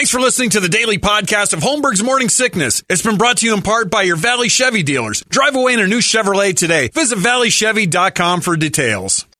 Thanks for listening to the daily podcast of Holmberg's Morning Sickness. It's been brought to you in part by your Valley Chevy dealers. Drive away in a new Chevrolet today. Visit ValleyChevy.com for details.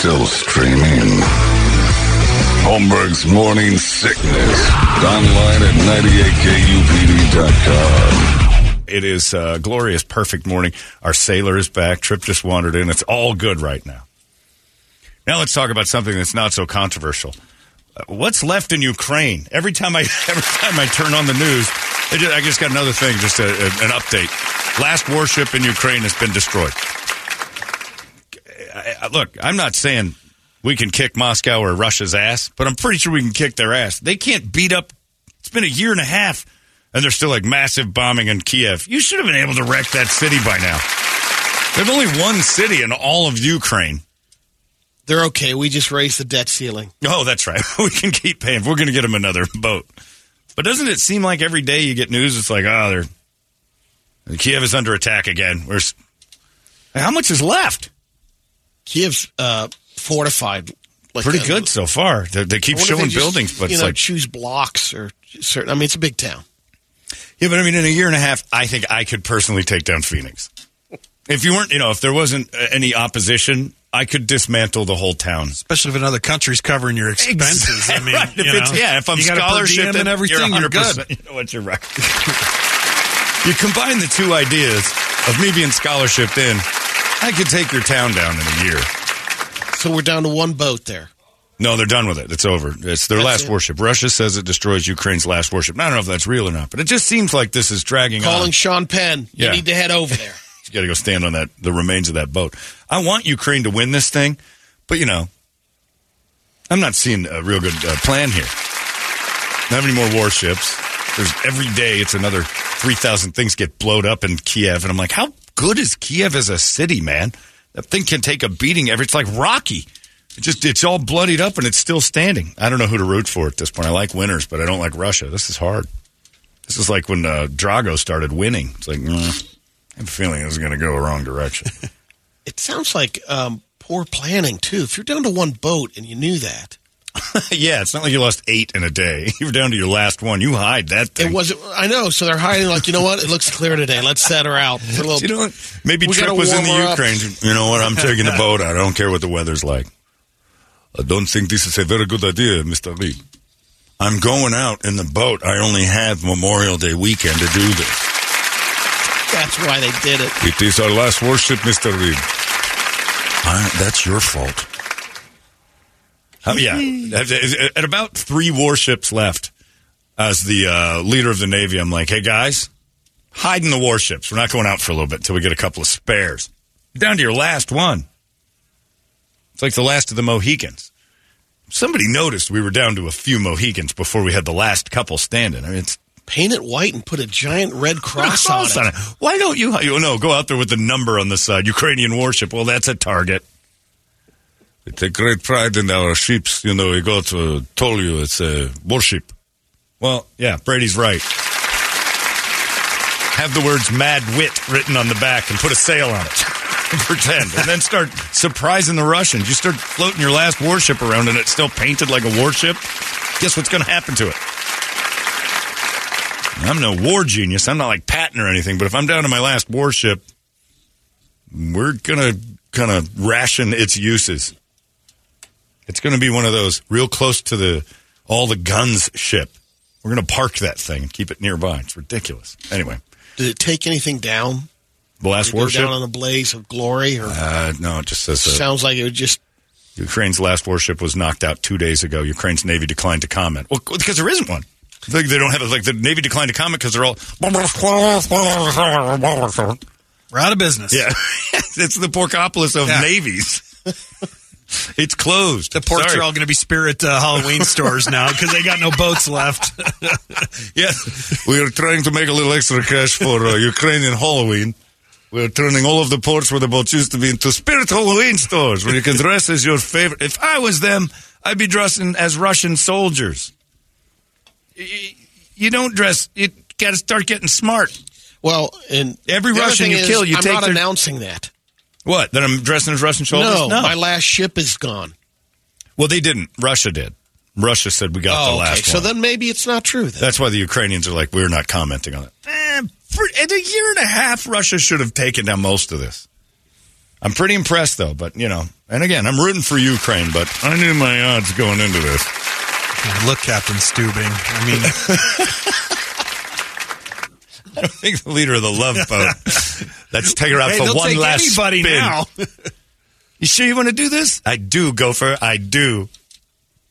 Still streaming. Holmberg's Morning Sickness. Online at 98kupd.com. It is a glorious, perfect morning. Our sailor is back. Trip just wandered in. It's all good right now. Now let's talk about something that's not so controversial. What's left in Ukraine? Every time I turn on the news, I just got another thing, just an update. Last warship in Ukraine has been destroyed. Look, I'm not saying we can kick Moscow or Russia's ass, but I'm pretty sure we can kick their ass. They can't beat up. It's been a year and a half, and they're still like massive bombing in Kyiv. You should have been able to wreck that city by now. There's only one city in all of Ukraine. They're okay. We just raised the debt ceiling. Oh, that's right. We can keep paying. We're going to get them another boat. But doesn't it seem like every day you get news, it's like, oh, Kyiv is under attack again. How much is left? Kiev's fortified. Like pretty good so far. They keep showing buildings, but it's like choose blocks or certain. I mean, it's a big town. Yeah, but I mean, in a year and a half, I think I could personally take down Phoenix. If you weren't, if there wasn't any opposition, I could dismantle the whole town. Especially if another country's covering your expenses. Exactly. I mean, right. If I'm scholarship and everything, you're good. You know what? You're right. You combine the two ideas of me being scholarshiped in. I could take your town down in a year. So we're down to one boat there. No, they're done with it. It's over. It's their last warship. Russia says it destroys Ukraine's last warship. I don't know if that's real or not, but it just seems like this is dragging on. Calling Sean Penn. You need to head over there. You got to go stand on the remains of that boat. I want Ukraine to win this thing, but, I'm not seeing a real good plan here. Not any more warships. Every day it's another 3,000 things get blowed up in Kyiv, and I'm like, how good as Kyiv as a city, man. That thing can take a beating. It's like Rocky. It's all bloodied up and it's still standing. I don't know who to root for at this point. I like winners, but I don't like Russia. This is hard. This is like when Drago started winning. It's like, I have a feeling it was going to go a wrong direction. It sounds like poor planning, too. If you're down to one boat and you knew that. Yeah, it's not like you lost 8 in a day. You were down to your last one. You hide that thing. It wasn't. I know. So they're hiding. Like, you know what? It looks clear today. Let's set her out. For a little, maybe Trip was in the Ukraine. Up. You know what? I'm taking the boat out. I don't care what the weather's like. I don't think this is a very good idea, Mr. Lee. I'm going out in the boat. I only have Memorial Day weekend to do this. That's why they did it. It is our last warship, Mr. Lee. That's your fault. At about 3 warships left, as the leader of the Navy, I'm like, hey, guys, hide in the warships. We're not going out for a little bit until we get a couple of spares. Down to your last one. It's like the last of the Mohicans. Somebody noticed we were down to a few Mohicans before we had the last couple standing. I mean, it's paint it white and put a giant red cross on it. Why don't you go out there with the number on the side, Ukrainian warship. Well, that's a target. We take great pride in our ships. We go to tell you it's a warship. Well, yeah, Brady's right. Have the words mad wit written on the back and put a sail on it. And pretend. And then start surprising the Russians. You start floating your last warship around and it's still painted like a warship. Guess what's going to happen to it? I'm no war genius. I'm not like Patton or anything. But if I'm down to my last warship, we're going to kind of ration its uses. It's going to be one of those real close to all the guns ship. We're going to park that thing and keep it nearby. It's ridiculous. Anyway. Did it take anything down? The last warship? Down on a blaze of glory? Or no, it just says. Sounds like it would just. Ukraine's last warship was knocked out 2 days ago. Ukraine's Navy declined to comment. Well, because there isn't one. Like they don't have it. Like the Navy declined to comment because they're all. We're out of business. Yeah. It's the Porkopolis of navies. It's closed. The ports are all going to be Spirit Halloween stores now because they got no boats left. Yeah, we are trying to make a little extra cash for Ukrainian Halloween. We're turning all of the ports where the boats used to be into Spirit Halloween stores where you can dress as your favorite. If I was them, I'd be dressing as Russian soldiers. You don't dress. You got to start getting smart. Well, and every Russian you kill, you take their... I'm not announcing that. What? That I'm dressing as Russian soldiers? No, my last ship is gone. Well, they didn't. Russia did. Russia said we got the last one. So then maybe it's not true. Then. That's why the Ukrainians are like, we're not commenting on it. For a year and a half, Russia should have taken down most of this. I'm pretty impressed, though. But, you know, and again, I'm rooting for Ukraine, but I knew my odds going into this. Yeah, look, Captain Steubing. I mean... I don't think the leader of the Love Boat. Let's take her out for one last spin. Now. You sure you want to do this? I do, Gopher. I do.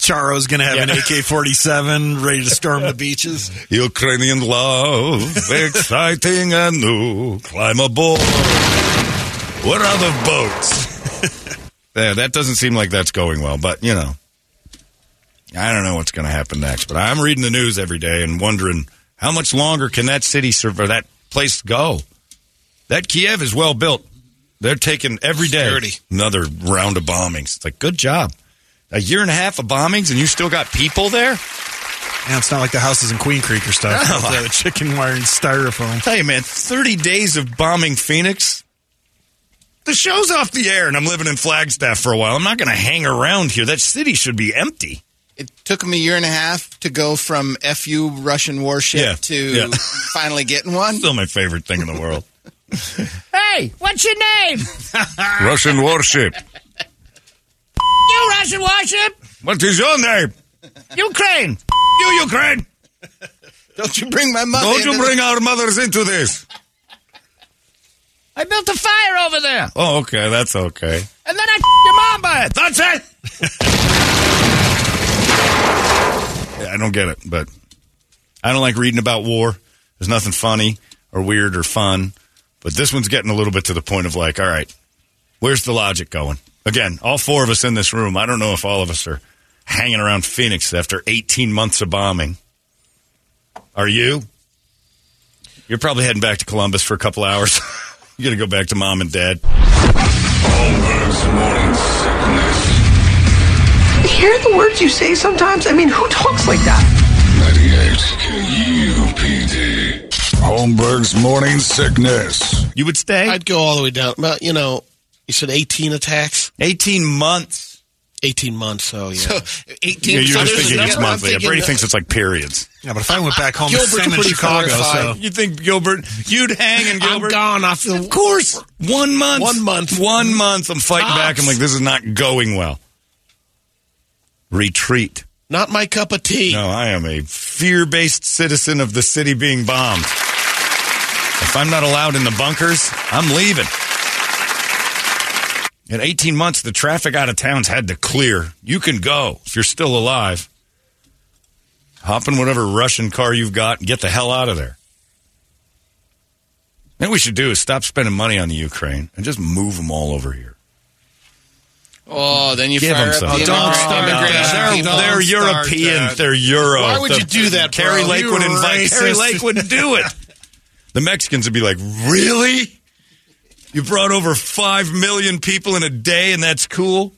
Charo's going to have an AK-47 ready to storm the beaches. Ukrainian love, exciting and new. Climb aboard. What are the boats? Yeah, that doesn't seem like that's going well, but, you know. I don't know what's going to happen next, but I'm reading the news every day and wondering... how much longer can that city survive, that place go? That Kiev is well built. They're taking every day another round of bombings. It's like, good job. A year and a half of bombings and you still got people there? Yeah, it's not like the houses in Queen Creek or stuff. No. It's like chicken wire and styrofoam. I tell you, man, 30 days of bombing Phoenix. The show's off the air and I'm living in Flagstaff for a while. I'm not going to hang around here. That city should be empty. It took them a year and a half to go from FU Russian warship to finally getting one. Still my favorite thing in the world. Hey, what's your name? Russian warship. You Russian warship? What is your name? Ukraine. You Ukraine. Don't you bring my mother Don't you bring our mothers into this. I built a fire over there. Oh, okay. That's okay. And then I your mom by it. That's it. I don't get it, but I don't like reading about war. There's nothing funny or weird or fun, but this one's getting a little bit to the point of like, all right, where's the logic going? Again, all four of us in this room, I don't know if all of us are hanging around Phoenix after 18 months of bombing. Are you? You're probably heading back to Columbus for a couple hours. You're going to go back to mom and dad. Holmberg's Morning Sickness. Hear the words you say sometimes? I mean, who talks like that? 98kupd. Holmberg's Morning Sickness. You would stay? I'd go all the way down. Well, you know, you said 18 attacks? 18 months. 18 months, so yeah. So, 18 months. You're just thinking it's monthly. Brady thinks it's like periods. Yeah, but if I went back home, I'm in Chicago, so. You think, Gilbert, you'd hang and Gilbert? I'm gone. Of course. 1 month. 1 month. 1 month. I'm fighting back. I'm like, this is not going well. Retreat. Not my cup of tea. No, I am a fear-based citizen of the city being bombed. If I'm not allowed in the bunkers, I'm leaving. In 18 months, the traffic out of town's had to clear. You can go if you're still alive. Hop in whatever Russian car you've got and get the hell out of there. What we should do is stop spending money on the Ukraine and just move them all over here. Oh, then you fire up the immigration. They're European. They're Euro. Why would you do that, bro? Carrie Lake would invite. Carrie Lake wouldn't do it. The Mexicans would be like, really? You brought over 5 million people in a day, and that's cool?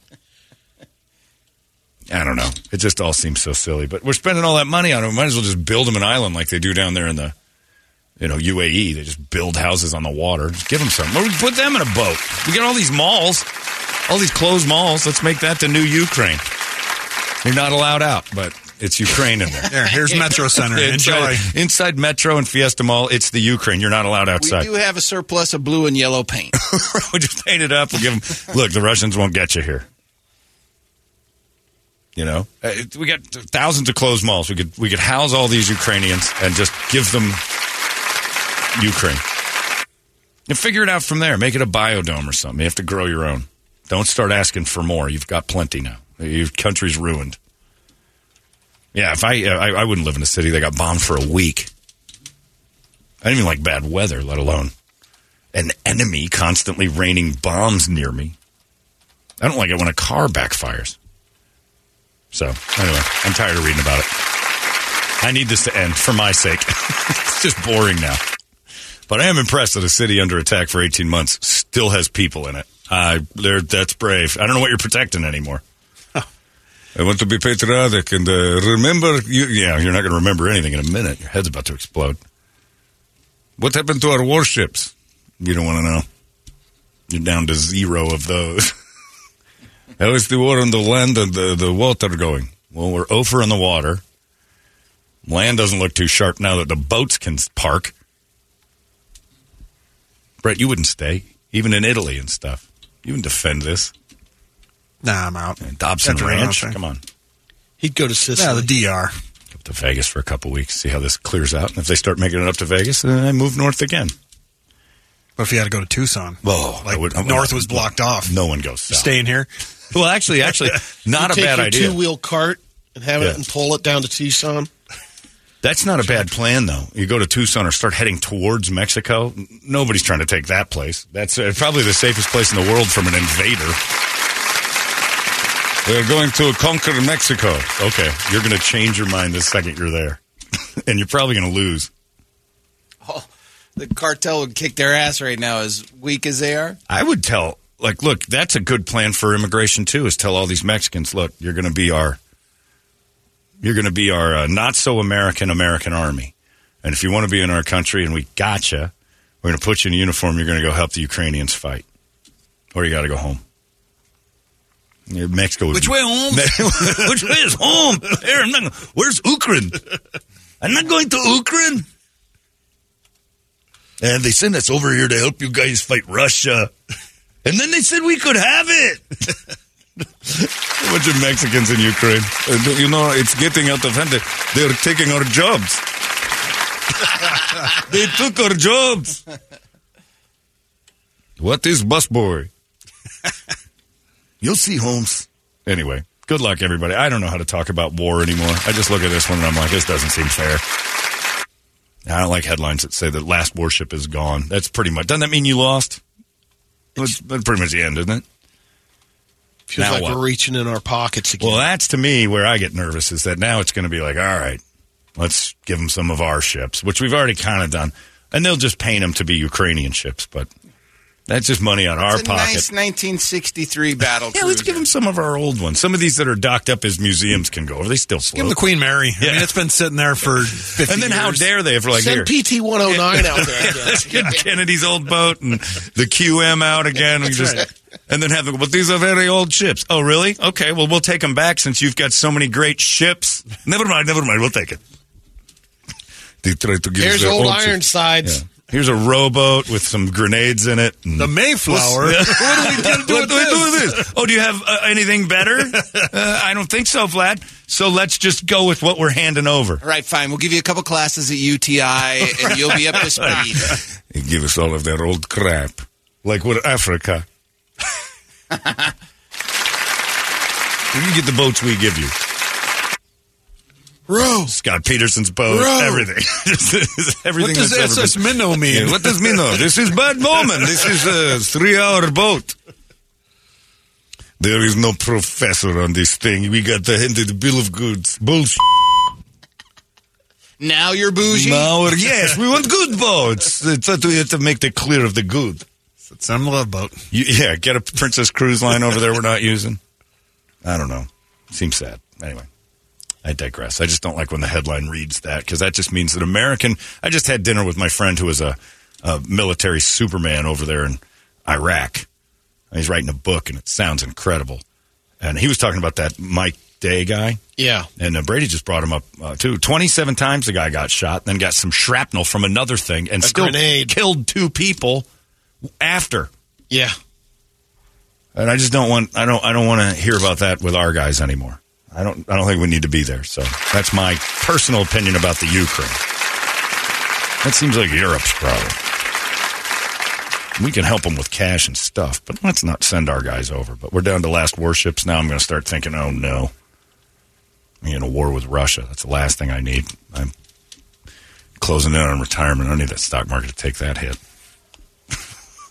I don't know. It just all seems so silly. But we're spending all that money on it. We might as well just build them an island like they do down there in the, you know, UAE. They just build houses on the water. Just give them something. Or we put them in a boat. We got all these malls. All these closed malls, let's make that the new Ukraine. You're not allowed out, but it's Ukraine in there. There, here's Metro Center. Enjoy. Inside Metro and Fiesta Mall, it's the Ukraine. You're not allowed outside. We do have a surplus of blue and yellow paint. We'll just paint it up. We'll give them, look, the Russians won't get you here. You know? We got thousands of closed malls. We could house all these Ukrainians and just give them Ukraine. And figure it out from there. Make it a biodome or something. You have to grow your own. Don't start asking for more. You've got plenty now. Your country's ruined. Yeah, if I wouldn't live in a city that got bombed for a week. I didn't even like bad weather, let alone an enemy constantly raining bombs near me. I don't like it when a car backfires. So, anyway, I'm tired of reading about it. I need this to end for my sake. It's just boring now. But I am impressed that a city under attack for 18 months still has people in it. That's brave. I don't know what you're protecting anymore. I want to be patriotic and remember. You're not going to remember anything in a minute. Your head's about to explode. What happened to our warships? You don't want to know. You're down to zero of those. How is the war on the land and the water going? Well, we're over in the water. Land doesn't look too sharp now that the boats can park. Brett, you wouldn't stay, even in Italy and stuff. You wouldn't defend this. Nah, I'm out. And Dobson After Ranch? Come on. He'd go to Sicily. No, the DR. Go to Vegas for a couple weeks, see how this clears out. And if they start making it up to Vegas, then I move north again. What if you had to go to Tucson? Well, like north was blocked off. No one goes south. Staying here? Well, actually, not a bad idea. Take your two-wheel cart and have it and pull it down to Tucson. That's not a bad plan, though. You go to Tucson or start heading towards Mexico. Nobody's trying to take that place. That's probably the safest place in the world from an invader. They're going to conquer Mexico. Okay, you're going to change your mind the second you're there. And you're probably going to lose. Oh, the cartel would kick their ass right now as weak as they are. I would tell, look, that's a good plan for immigration, too, is tell all these Mexicans, look, you're going to be our not-so-American American army. And if you want to be in our country and we gotcha, we're going to put you in a uniform, you're going to go help the Ukrainians fight. Or you got to go home. Mexico. Which way home? Which way is home? Here, where's Ukraine? I'm not going to Ukraine. And they sent us over here to help you guys fight Russia. And then they said we could have it. A bunch of Mexicans in Ukraine. It's getting out of hand. They're taking our jobs. They took our jobs. What is busboy? You'll see, Holmes. Anyway, good luck, everybody. I don't know how to talk about war anymore. I just look at this one and I'm like, this doesn't seem fair. I don't like headlines that say the last warship is gone. That's pretty much. Doesn't that mean you lost? That's pretty much the end, isn't it? Feels now like we're reaching in our pockets again. Well, that's to me where I get nervous is that now it's going to be like, all right, let's give them some of our ships, which we've already kind of done. And they'll just paint them to be Ukrainian ships, but... That's just money out of our pocket. Nice 1963 battle cruiser. Yeah, let's give them some of our old ones. Some of these that are docked up as museums can go over. They still float. Give them the Queen Mary. Yeah. I mean, it's been sitting there for 50 years. And then how dare they for like send here. PT-109 out there. Let's get Kennedy's old boat and the QM out again. And then have them, but these are very old ships. Oh, really? Okay, well, we'll take them back since you've got so many great ships. Never mind. We'll take it. They tried to give Here's us old Ironsides. Yeah. Here's a rowboat with some grenades in it. The Mayflower? What do we do with this? Oh, do you have anything better? I don't think so, Vlad. So let's just go with what we're handing over. All right, fine. We'll give you a couple classes at UTI, and you'll be up to speed. They give us all of their old crap. Like we're Africa. You can get the boats we give you. Row. Scott Peterson's boat. Row. Everything. Everything. What does SS Minnow mean? What does Minnow? This is bad moment. This is a 3-hour boat. There is no professor on this thing. We got handed the bill of goods. Bullshit. Now you're bougie? Yes, we want good boats. We have to make the clear of the good. It's some love boat. Get a Princess Cruise Line over there we're not using. I don't know. Seems sad. Anyway. I digress. I just don't like when the headline reads that because that just means that American... I just had dinner with my friend who is a military superman over there in Iraq. And he's writing a book, and it sounds incredible. And he was talking about that Mike Day guy. Yeah. And Brady just brought him up, too. 27 times the guy got shot, then got some shrapnel from another thing, and still killed two people after. Yeah. And I just don't want... I don't want to hear about that with our guys anymore. I don't think we need to be there. So that's my personal opinion about the Ukraine. That seems like Europe's problem. We can help them with cash and stuff, but let's not send our guys over. But we're down to last warships now. I'm going to start thinking, oh no, I'm in a war with Russia. That's the last thing I need. I'm closing in on retirement. I don't need that stock market to take that hit.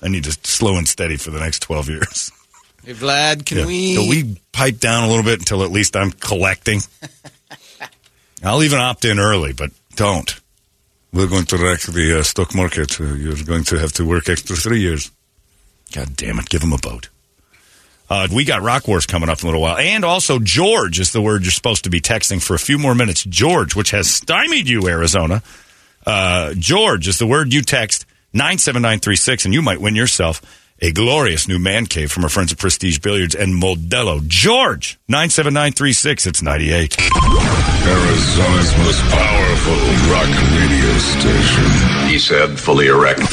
I need to slow and steady for the next 12 years. Hey, Vlad, can we pipe down a little bit until at least I'm collecting? I'll even opt in early, but don't. We're going to wreck the stock market. You're going to have to work extra 3 years. God damn it. Give them a boat. We got Rock Wars coming up in a little while. And also George is the word you're supposed to be texting for a few more minutes. George, which has stymied you, Arizona. George is the word you text 97936, and you might win yourself a glorious new man cave from our friends at Prestige Billiards and Modelo. George, 97936, it's 98. Arizona's most powerful rock radio station. He said, fully erect. 98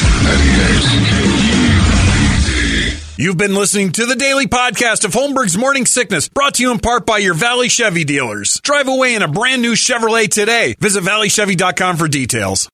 KUPD. You've been listening to the daily podcast of Holmberg's Morning Sickness, brought to you in part by your Valley Chevy dealers. Drive away in a brand new Chevrolet today. Visit ValleyChevy.com for details.